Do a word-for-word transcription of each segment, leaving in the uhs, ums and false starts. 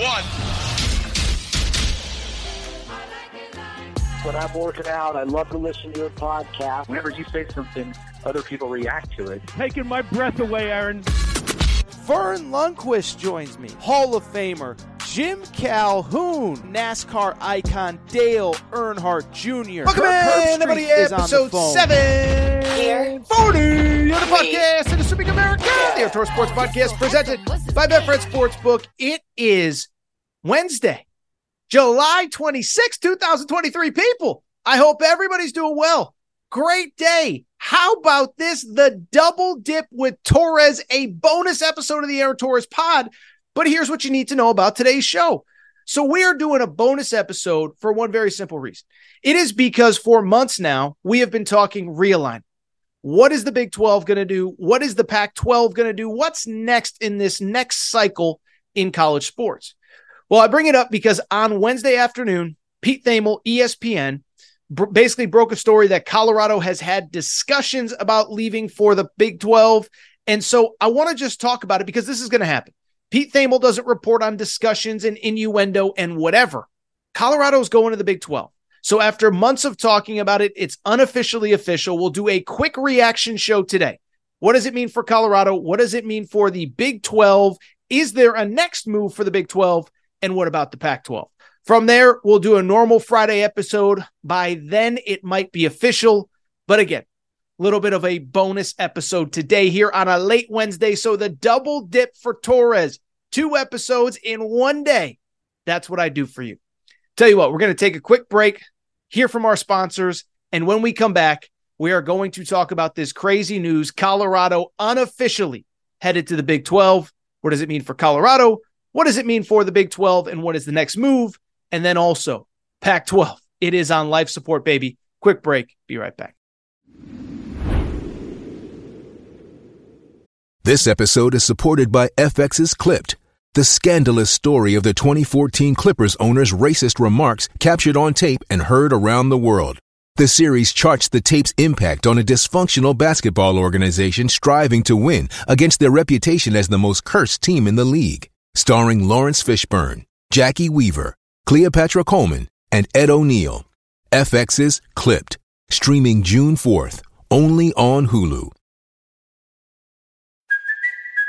One. When I'm working out, I love to listen to your podcast. Whenever you say something, other people react to it. Taking my breath away, Aaron. Vern Lundquist joins me. Hall of Famer Jim Calhoun, NASCAR icon Dale Earnhardt Junior Welcome in, everybody, episode seven. Here. forty on the podcast, and Assuming America, the Aaron Torres Sports Podcast, presented by Betfred Sportsbook. It is Wednesday, July twenty-sixth, twenty twenty-three. People, I hope everybody's doing well. Great day. How about this? The double dip with Torres, a bonus episode of the Aaron Torres pod. But here's what you need to know about today's show. So we are doing a bonus episode for one very simple reason. It is because for months now, we have been talking realignment. What is the Big twelve going to do? What is the Pac twelve going to do? What's next in this next cycle in college sports? Well, I bring it up because on Wednesday afternoon, Pete Thamel, E S P N, basically broke a story that Colorado has had discussions about leaving for the Big twelve. And so I want to just talk about it because this is going to happen. Pete Thamel doesn't report on discussions and innuendo and whatever. Colorado's going to the Big twelve. So after months of talking about it, it's unofficially official. We'll do a quick reaction show today. What does it mean for Colorado? What does it mean for the Big twelve? Is there a next move for the Big twelve? And what about the Pac twelve? From there, we'll do a normal Friday episode. By then, it might be official. But again, a little bit of a bonus episode today here on a late Wednesday. So the double dip for Torres, two episodes in one day. That's what I do for you. Tell you what, we're going to take a quick break, hear from our sponsors. And when we come back, we are going to talk about this crazy news. Colorado unofficially headed to the Big twelve. What does it mean for Colorado? What does it mean for the Big twelve? And what is the next move? And then also Pac twelve. It is on life support, baby. Quick break. Be right back. This episode is supported by F X's Clipped, the scandalous story of the twenty fourteen Clippers owner's racist remarks captured on tape and heard around the world. The series charts the tape's impact on a dysfunctional basketball organization striving to win against their reputation as the most cursed team in the league. Starring Lawrence Fishburne, Jackie Weaver, Cleopatra Coleman, and Ed O'Neill. F X's Clipped, streaming June fourth, only on Hulu.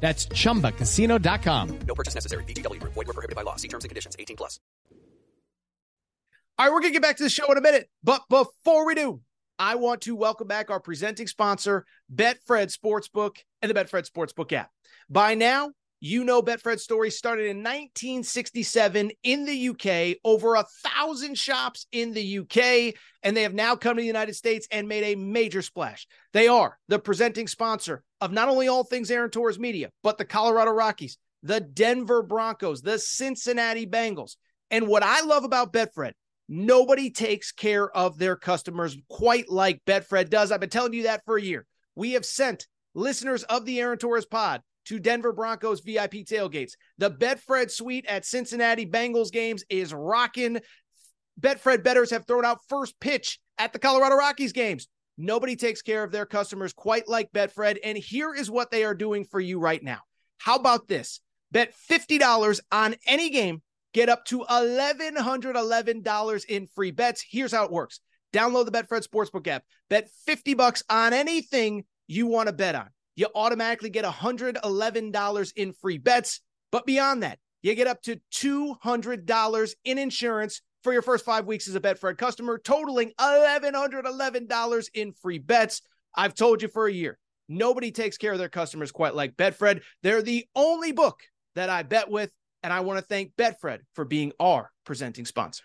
That's chumba casino dot com. No purchase necessary. V G W Group. Void where prohibited by law. See terms and conditions. eighteen plus. All right, we're going to get back to the show in a minute. But before we do, I want to welcome back our presenting sponsor, Betfred Sportsbook and the Betfred Sportsbook app. By now, You know, Betfred's story started in nineteen sixty-seven in the U K, over a thousand shops in the U K, and they have now come to the United States and made a major splash. They are the presenting sponsor of not only all things Aaron Torres Media, but the Colorado Rockies, the Denver Broncos, the Cincinnati Bengals. And what I love about Betfred, nobody takes care of their customers quite like Betfred does. I've been telling you that for a year. We have sent listeners of the Aaron Torres pod to Denver Broncos V I P tailgates. The Betfred suite at Cincinnati Bengals games is rocking. Betfred bettors have thrown out first pitch at the Colorado Rockies games. Nobody takes care of their customers quite like Betfred, and here is what they are doing for you right now. How about this? Bet fifty dollars on any game, get up to one thousand one hundred eleven dollars in free bets. Here's how it works. Download the Betfred Sportsbook app. Bet fifty bucks on anything you want to bet on. You automatically get one hundred eleven dollars in free bets. But beyond that, you get up to two hundred dollars in insurance for your first five weeks as a Betfred customer, totaling one thousand one hundred eleven dollars in free bets. I've told you for a year, nobody takes care of their customers quite like Betfred. They're the only book that I bet with, and I want to thank Betfred for being our presenting sponsor.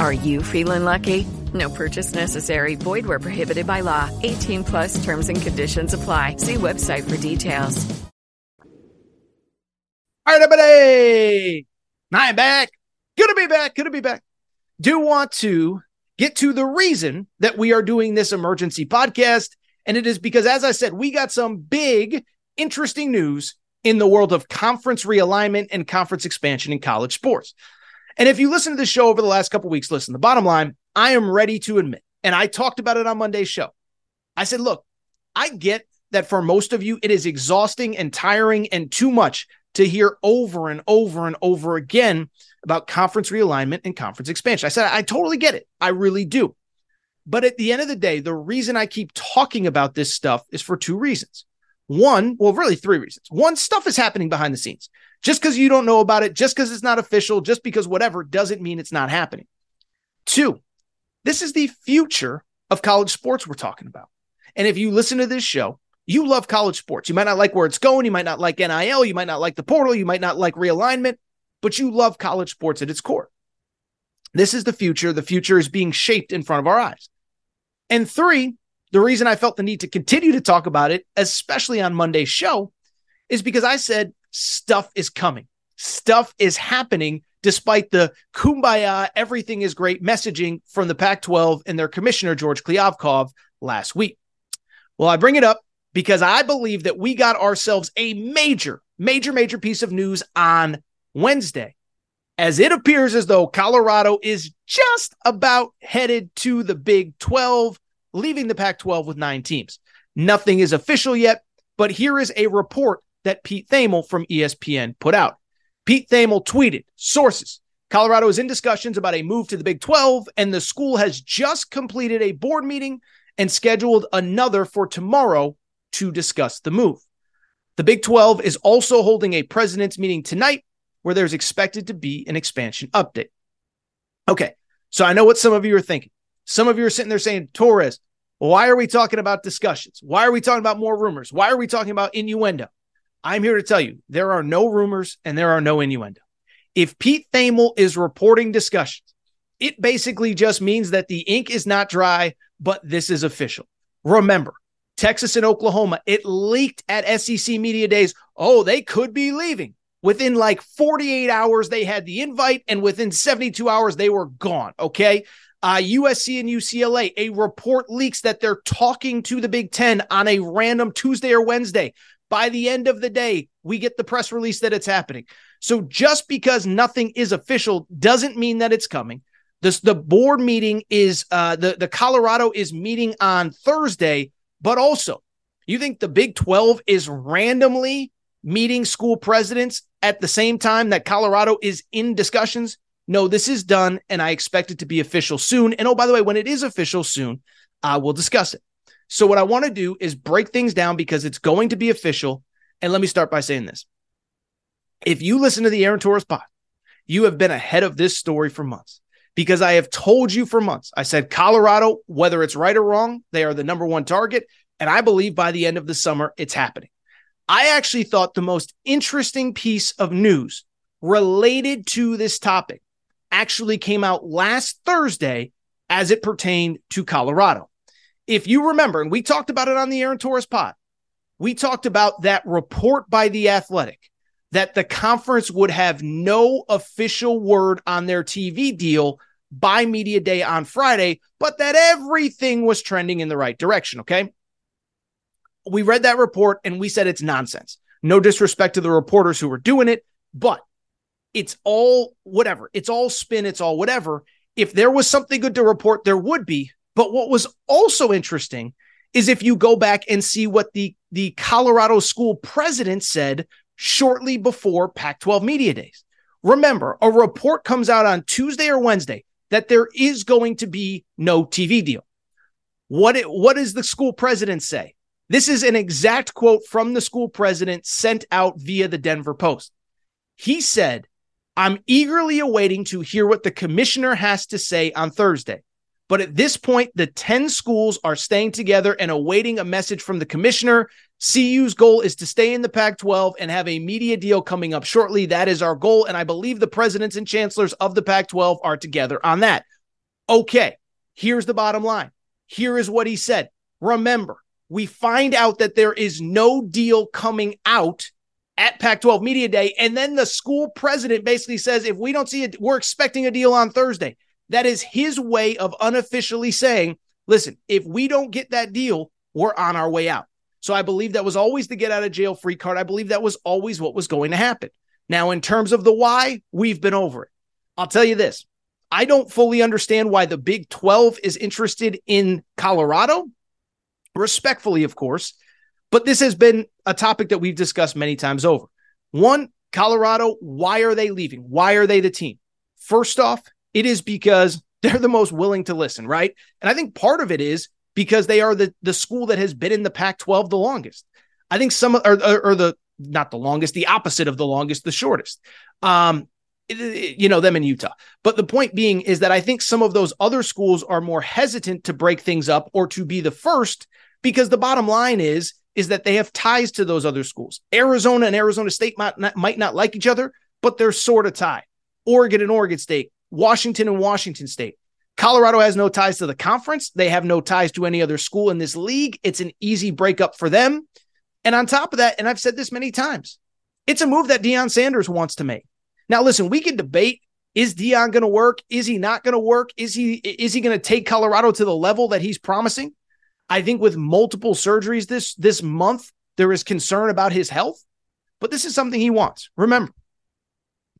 Are you feeling lucky? No purchase necessary. Void where prohibited by law. eighteen plus terms and conditions apply. See website for details. All right, everybody. I'm back. Good to be back. Good to be back. Do want to get to the reason that we are doing this emergency podcast. And it is because, as I said, we got some big, interesting news in the world of conference realignment and conference expansion in college sports. And if you listen to this show over the last couple of weeks, listen, the bottom line, I am ready to admit, and I talked about it on Monday's show. I said, look, I get that for most of you, it is exhausting and tiring and too much to hear over and over and over again about conference realignment and conference expansion. I said, I totally get it. I really do. But at the end of the day, the reason I keep talking about this stuff is for two reasons. One, well, really three reasons. One, stuff is happening behind the scenes. Just because you don't know about it, just because it's not official, just because whatever, doesn't mean it's not happening. Two, this is the future of college sports we're talking about. And if you listen to this show, you love college sports. You might not like where it's going. You might not like N I L. You might not like the portal. You might not like realignment, but you love college sports at its core. This is the future. The future is being shaped in front of our eyes. And three, the reason I felt the need to continue to talk about it, especially on Monday's show, is because I said stuff is coming. Stuff is happening despite the kumbaya, everything is great messaging from the Pac twelve and their commissioner, George Kliavkoff, last week. Well, I bring it up because I believe that we got ourselves a major, major, major piece of news on Wednesday, as it appears as though Colorado is just about headed to the Big twelve, leaving the Pac twelve with nine teams. Nothing is official yet, but here is a report that Pete Thamel from E S P N put out. Pete Thamel tweeted, sources, Colorado is in discussions about a move to the Big twelve, and the school has just completed a board meeting and scheduled another for tomorrow to discuss the move. The Big twelve is also holding a president's meeting tonight where there's expected to be an expansion update. Okay, so I know what some of you are thinking. Some of you are sitting there saying, Torres, why are we talking about discussions? Why are we talking about more rumors? Why are we talking about innuendo? I'm here to tell you, there are no rumors and there are no innuendo. If Pete Thamel is reporting discussions, it basically just means that the ink is not dry, but this is official. Remember, Texas and Oklahoma, it leaked at S E C Media Days. Oh, they could be leaving. Within like forty-eight hours, they had the invite, and within seventy-two hours, they were gone, okay? Uh, U S C and U C L A, a report leaks that they're talking to the Big Ten on a random Tuesday or Wednesday. By the end of the day, we get the press release that it's happening. So just because nothing is official doesn't mean that it's coming. This, the board meeting is, uh, the, the Colorado is meeting on Thursday, but also, you think the Big twelve is randomly meeting school presidents at the same time that Colorado is in discussions? No, this is done, and I expect it to be official soon. And oh, by the way, when it is official soon, uh, we'll discuss it. So what I want to do is break things down because it's going to be official. And let me start by saying this. If you listen to the Aaron Torres pod, you have been ahead of this story for months because I have told you for months. I said Colorado, whether it's right or wrong, they are the number one target. And I believe by the end of the summer, it's happening. I actually thought the most interesting piece of news related to this topic actually came out last Thursday as it pertained to Colorado. If you remember, and we talked about it on the Aaron Torres pod, we talked about that report by The Athletic that the conference would have no official word on their T V deal by media day on Friday, but that everything was trending in the right direction, okay? We read that report and we said it's nonsense. No disrespect to the reporters who were doing it, but it's all whatever. It's all spin. It's all whatever. If there was something good to report, there would be. But what was also interesting is if you go back and see what the, the Colorado school president said shortly before Pac twelve media days. Remember, a report comes out on Tuesday or Wednesday that there is going to be no T V deal. What it, what does the school president say? This is an exact quote from the school president sent out via the Denver Post. He said, "I'm eagerly awaiting to hear what the commissioner has to say on Thursday. But at this point, the ten schools are staying together and awaiting a message from the commissioner. C U's goal is to stay in the Pac twelve and have a media deal coming up shortly. That is our goal. And I believe the presidents and chancellors of the Pac twelve are together on that." Okay, here's the bottom line. Here is what he said. Remember, we find out that there is no deal coming out at Pac twelve Media Day. And then the school president basically says, if we don't see it, we're expecting a deal on Thursday. That is his way of unofficially saying, listen, if we don't get that deal, we're on our way out. So I believe that was always the get out of jail free card. I believe that was always what was going to happen. Now, in terms of the why, we've been over it. I'll tell you this. I don't fully understand why the Big twelve is interested in Colorado. Respectfully, of course, but this has been a topic that we've discussed many times over. One, Colorado, why are they leaving? Why are they the team? First off, it is because they're the most willing to listen, right? And I think part of it is because they are the, the school that has been in the Pac twelve the longest. I think some are, are, are the, not the longest, the opposite of the longest, the shortest. Um, you know, them in Utah. But the point being is that I think some of those other schools are more hesitant to break things up or to be the first, because the bottom line is, is that they have ties to those other schools. Arizona and Arizona State might not, might not like each other, but they're sort of tied. Oregon and Oregon State, Washington and Washington State. Colorado has no ties to the conference. They have no ties to any other school in this league. It's an easy breakup for them. And on top of that, and I've said this many times, it's a move that Deion Sanders wants to make. Now, listen, we can debate, is Deion going to work? Is he not going to work? Is he is he going to take Colorado to the level that he's promising? I think with multiple surgeries this, this month, there is concern about his health, but this is something he wants. Remember,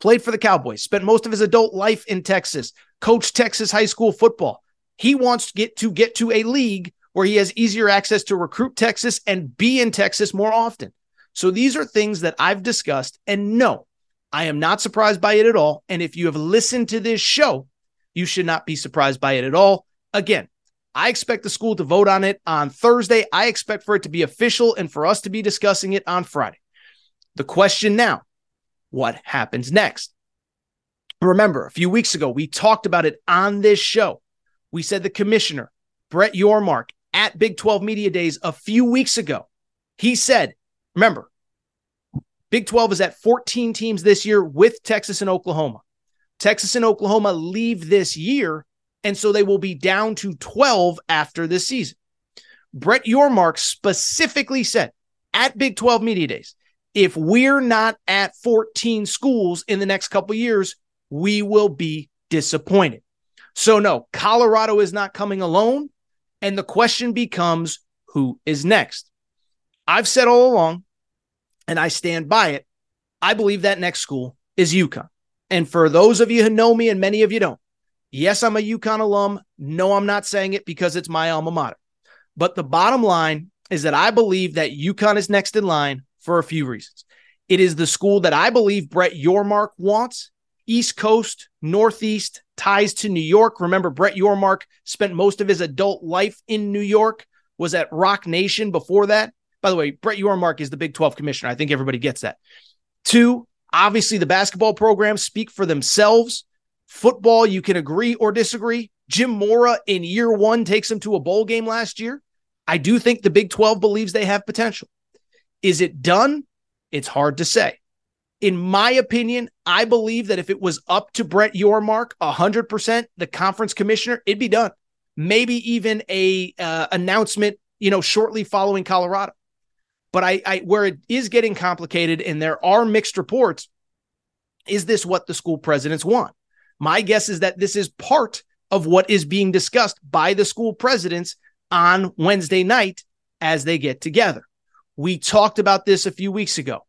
played for the Cowboys, spent most of his adult life in Texas, coached Texas high school football. He wants to get to get to a league where he has easier access to recruit Texas and be in Texas more often. So these are things that I've discussed, and no, I am not surprised by it at all. And if you have listened to this show, you should not be surprised by it at all. Again, I expect the school to vote on it on Thursday. I expect for it to be official and for us to be discussing it on Friday. The question now, what happens next? Remember, a few weeks ago, we talked about it on this show. We said the commissioner, Brett Yormark, at Big twelve Media Days a few weeks ago, he said, remember, Big twelve is at fourteen teams this year with Texas and Oklahoma. Texas and Oklahoma leave this year, and so they will be down to twelve after this season. Brett Yormark specifically said at Big twelve Media Days, If we're not at fourteen schools in the next couple of years, we will be disappointed. So no, Colorado is not coming alone. And the question becomes, who is next? I've said all along, and I stand by it, I believe that next school is UConn. And for those of you who know me, and many of you don't, yes, I'm a UConn alum. No, I'm not saying it because it's my alma mater. But the bottom line is that I believe that UConn is next in line for a few reasons. It is the school that I believe Brett Yormark wants. East Coast, Northeast, ties to New York. Remember, Brett Yormark spent most of his adult life in New York, was at Rock Nation before that. By the way, Brett Yormark is the Big twelve commissioner. I think everybody gets that. Two, obviously the basketball programs speak for themselves. Football, you can agree or disagree. Jim Mora in year one takes them to a bowl game last year. I do think the Big twelve believes they have potential. Is it done? It's hard to say. In my opinion, I believe that if it was up to Brett Yormark, one hundred percent, the conference commissioner, it'd be done. Maybe even a uh, announcement, you know, shortly following Colorado. But I, I, where it is getting complicated, and there are mixed reports, is this what the school presidents want? My guess is that this is part of what is being discussed by the school presidents on Wednesday night as they get together. We talked about this a few weeks ago.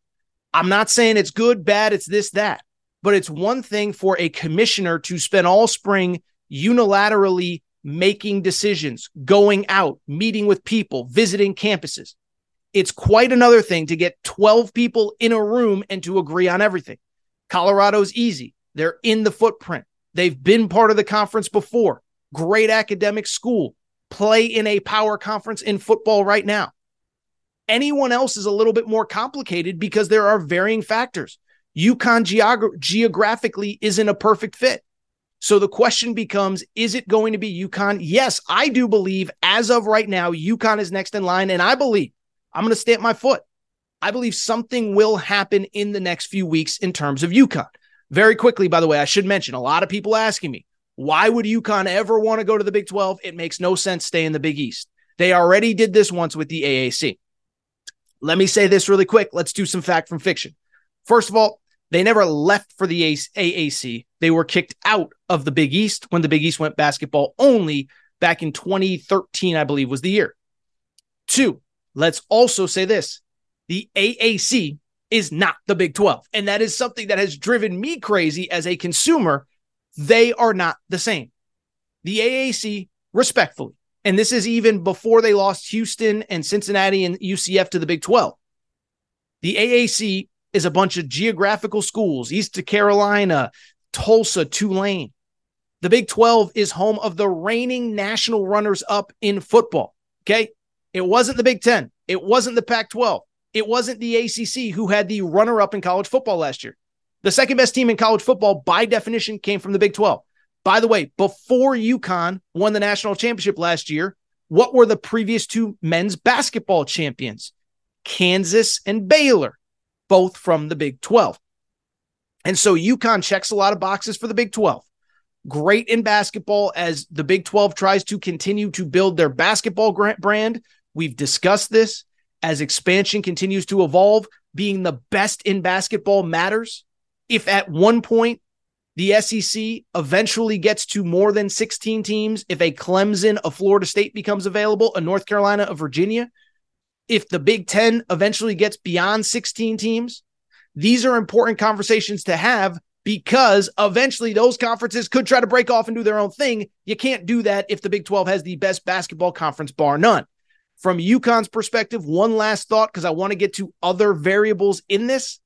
I'm not saying it's good, bad, it's this, that. But it's one thing for a commissioner to spend all spring unilaterally making decisions, going out, meeting with people, visiting campuses. It's quite another thing to get twelve people in a room and to agree on everything. Colorado's easy. They're in the footprint. They've been part of the conference before. Great academic school. Play in a power conference in football right now. Anyone else is a little bit more complicated because there are varying factors. UConn geog- geographically isn't a perfect fit. So the question becomes, is it going to be UConn? Yes, I do believe as of right now, UConn is next in line. And I believe, I'm going to stamp my foot, I believe something will happen in the next few weeks in terms of UConn. Very quickly, by the way, I should mention, a lot of people asking me, why would UConn ever want to go to the Big twelve? It makes no sense. Stay in the Big East. They already did this once with the A A C. Let me say this really quick. Let's do some fact from fiction. First of all, they never left for the A A C. They were kicked out of the Big East when the Big East went basketball only back in twenty thirteen, I believe, was the year. Two, let's also say this. The A A C is not the Big twelve. And that is something that has driven me crazy as a consumer. They are not the same. The A A C, respectfully, and this is even before they lost Houston and Cincinnati and U C F to the Big twelve. The A A C is a bunch of geographical schools, East Carolina, Tulsa, Tulane. The Big twelve is home of the reigning national runners-up in football, okay? It wasn't the Big ten. It wasn't the Pac twelve. It wasn't the A C C who had the runner-up in college football last year. The second-best team in college football, by definition, came from the Big twelve. By the way, before UConn won the national championship last year, what were the previous two men's basketball champions? Kansas and Baylor, both from the Big twelve. And so UConn checks a lot of boxes for the Big twelve. Great in basketball as the Big twelve tries to continue to build their basketball brand. We've discussed this. As expansion continues to evolve, being the best in basketball matters. If at one point the S E C eventually gets to more than sixteen teams, if a Clemson, a Florida State becomes available, a North Carolina, a Virginia, if the Big Ten eventually gets beyond sixteen teams, these are important conversations to have because eventually those conferences could try to break off and do their own thing. You can't do that if the Big twelve has the best basketball conference bar none. From UConn's perspective, one last thought, because I want to get to other variables in this.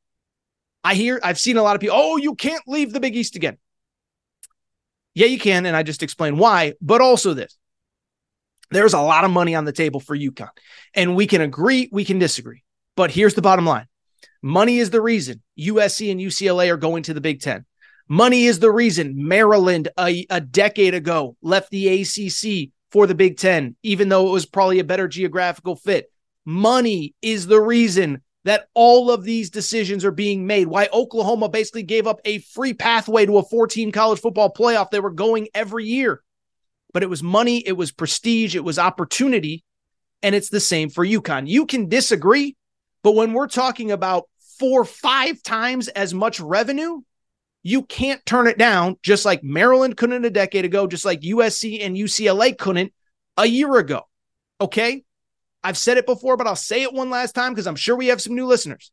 I hear, I've seen a lot of people, oh, you can't leave the Big East again. Yeah, you can, and I just explained why, but also this. There's a lot of money on the table for UConn, and we can agree, we can disagree. But here's the bottom line. Money is the reason U S C and U C L A are going to the Big Ten. Money is the reason Maryland, a, a decade ago, left the A C C for the Big Ten, even though it was probably a better geographical fit. Money is the reason that all of these decisions are being made. Why Oklahoma basically gave up a free pathway to a four-team college football playoff. They were going every year. But it was money, it was prestige, it was opportunity, and it's the same for UConn. You can disagree, but when we're talking about for five times as much revenue, you can't turn it down, just like Maryland couldn't a decade ago, just like U S C and U C L A couldn't a year ago. Okay? I've said it before, but I'll say it one last time because I'm sure we have some new listeners.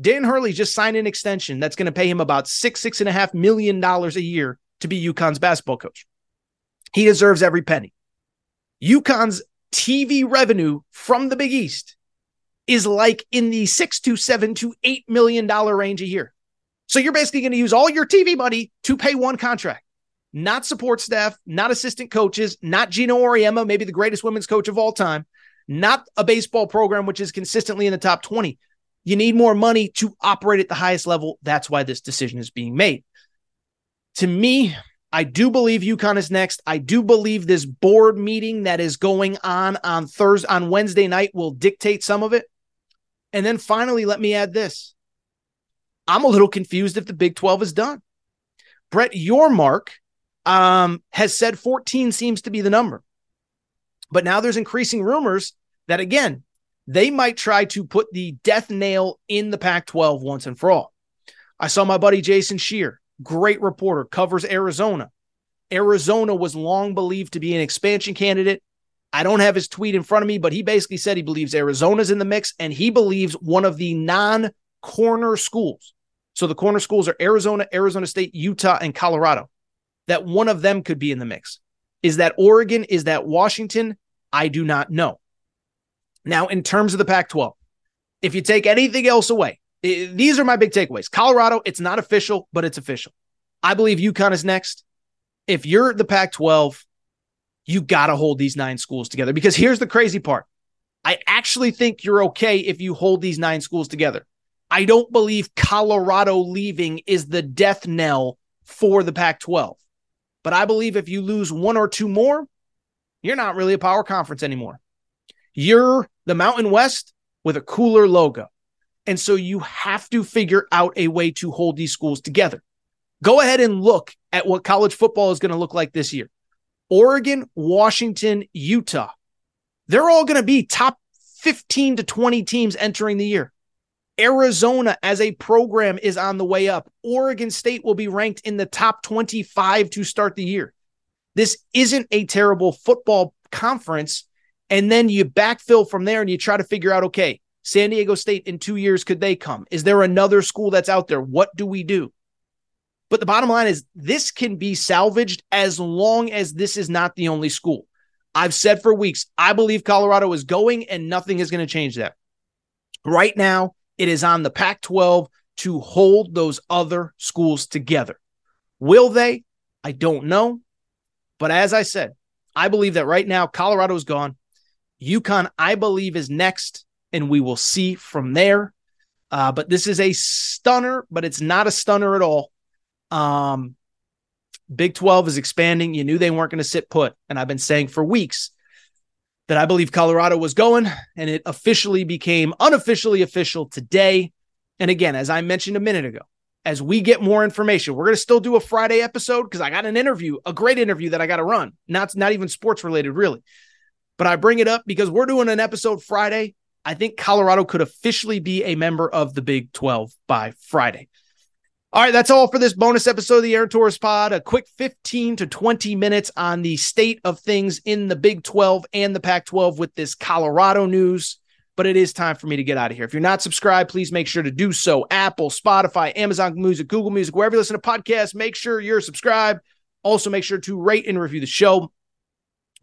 Dan Hurley just signed an extension that's going to pay him about six, six and a half million dollars a year to be UConn's basketball coach. He deserves every penny. UConn's T V revenue from the Big East is like in the six to seven to eight million dollar range a year. So you're basically going to use all your T V money to pay one contract. Not support staff, not assistant coaches, not Geno Auriemma, maybe the greatest women's coach of all time, not a baseball program which is consistently in the top twenty. You need more money to operate at the highest level. That's why this decision is being made. To me, I do believe UConn is next. I do believe this board meeting that is going on on Thursday, on Wednesday night will dictate some of it. And then finally, let me add this. I'm a little confused if the Big twelve is done. Brett Yormark um, has said fourteen seems to be the number. But now there's increasing rumors that, again, they might try to put the death nail in the Pac twelve once and for all. I saw my buddy Jason Shear, great reporter, covers Arizona. Arizona was long believed to be an expansion candidate. I don't have his tweet in front of me, but he basically said he believes Arizona's in the mix, and he believes one of the non-corner schools, so the corner schools are Arizona, Arizona State, Utah, and Colorado, that one of them could be in the mix. Is that Oregon? Is that Washington? I do not know. Now, in terms of the Pac twelve, if you take anything else away, it, these are my big takeaways. Colorado, it's not official, but it's official. I believe UConn is next. If you're the Pac twelve, you got to hold these nine schools together, because here's the crazy part. I actually think you're okay if you hold these nine schools together. I don't believe Colorado leaving is the death knell for the Pac twelve. But I believe if you lose one or two more, you're not really a power conference anymore. You're the Mountain West with a cooler logo. And so you have to figure out a way to hold these schools together. Go ahead and look at what college football is going to look like this year. Oregon, Washington, Utah. They're all going to be top fifteen to twenty teams entering the year. Arizona as a program is on the way up. Oregon State will be ranked in the top twenty-five to start the year. This isn't a terrible football conference. And then you backfill from there and you try to figure out, okay, San Diego State in two years, could they come? Is there another school that's out there? What do we do? But the bottom line is this can be salvaged as long as this is not the only school. I've said for weeks, I believe Colorado is going and nothing is going to change that. Right now, it is on the Pac twelve to hold those other schools together. Will they? I don't know. But as I said, I believe that right now Colorado is gone. UConn, I believe, is next, and we will see from there. Uh, but this is a stunner, but it's not a stunner at all. Um, Big twelve is expanding. You knew they weren't going to sit put, and I've been saying for weeks that I believe Colorado was going, and it officially became unofficially official today. And again, as I mentioned a minute ago, as we get more information, we're going to still do a Friday episode because I got an interview, a great interview that I got to run. Not, not even sports-related, really. But I bring it up because we're doing an episode Friday. I think Colorado could officially be a member of the Big twelve by Friday. All right, that's all for this bonus episode of the Aaron Torres Pod. A quick fifteen to twenty minutes on the state of things in the Big twelve and the Pac twelve with this Colorado news. But it is time for me to get out of here. If you're not subscribed, please make sure to do so. Apple, Spotify, Amazon Music, Google Music, wherever you listen to podcasts, make sure you're subscribed. Also, make sure to rate and review the show.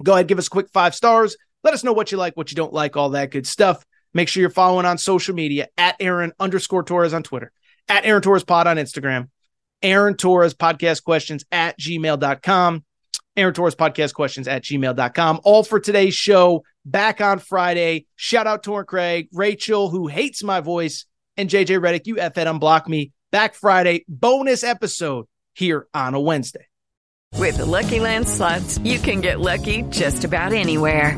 Go ahead, give us a quick five stars. Let us know what you like, what you don't like, all that good stuff. Make sure you're following on social media at Aaron underscore Torres on Twitter, at Aaron Torres Pod on Instagram, Aaron Torres Podcast Questions at gmail dot com, Aaron Torres Podcast Questions at gmail dot com. All for today's show. Back on Friday. Shout out Torrin Craig, Rachel, who hates my voice, and J J Reddick. You F it, unblock me. Back Friday. Bonus episode here on a Wednesday. With the Lucky Land Slots, you can get lucky just about anywhere.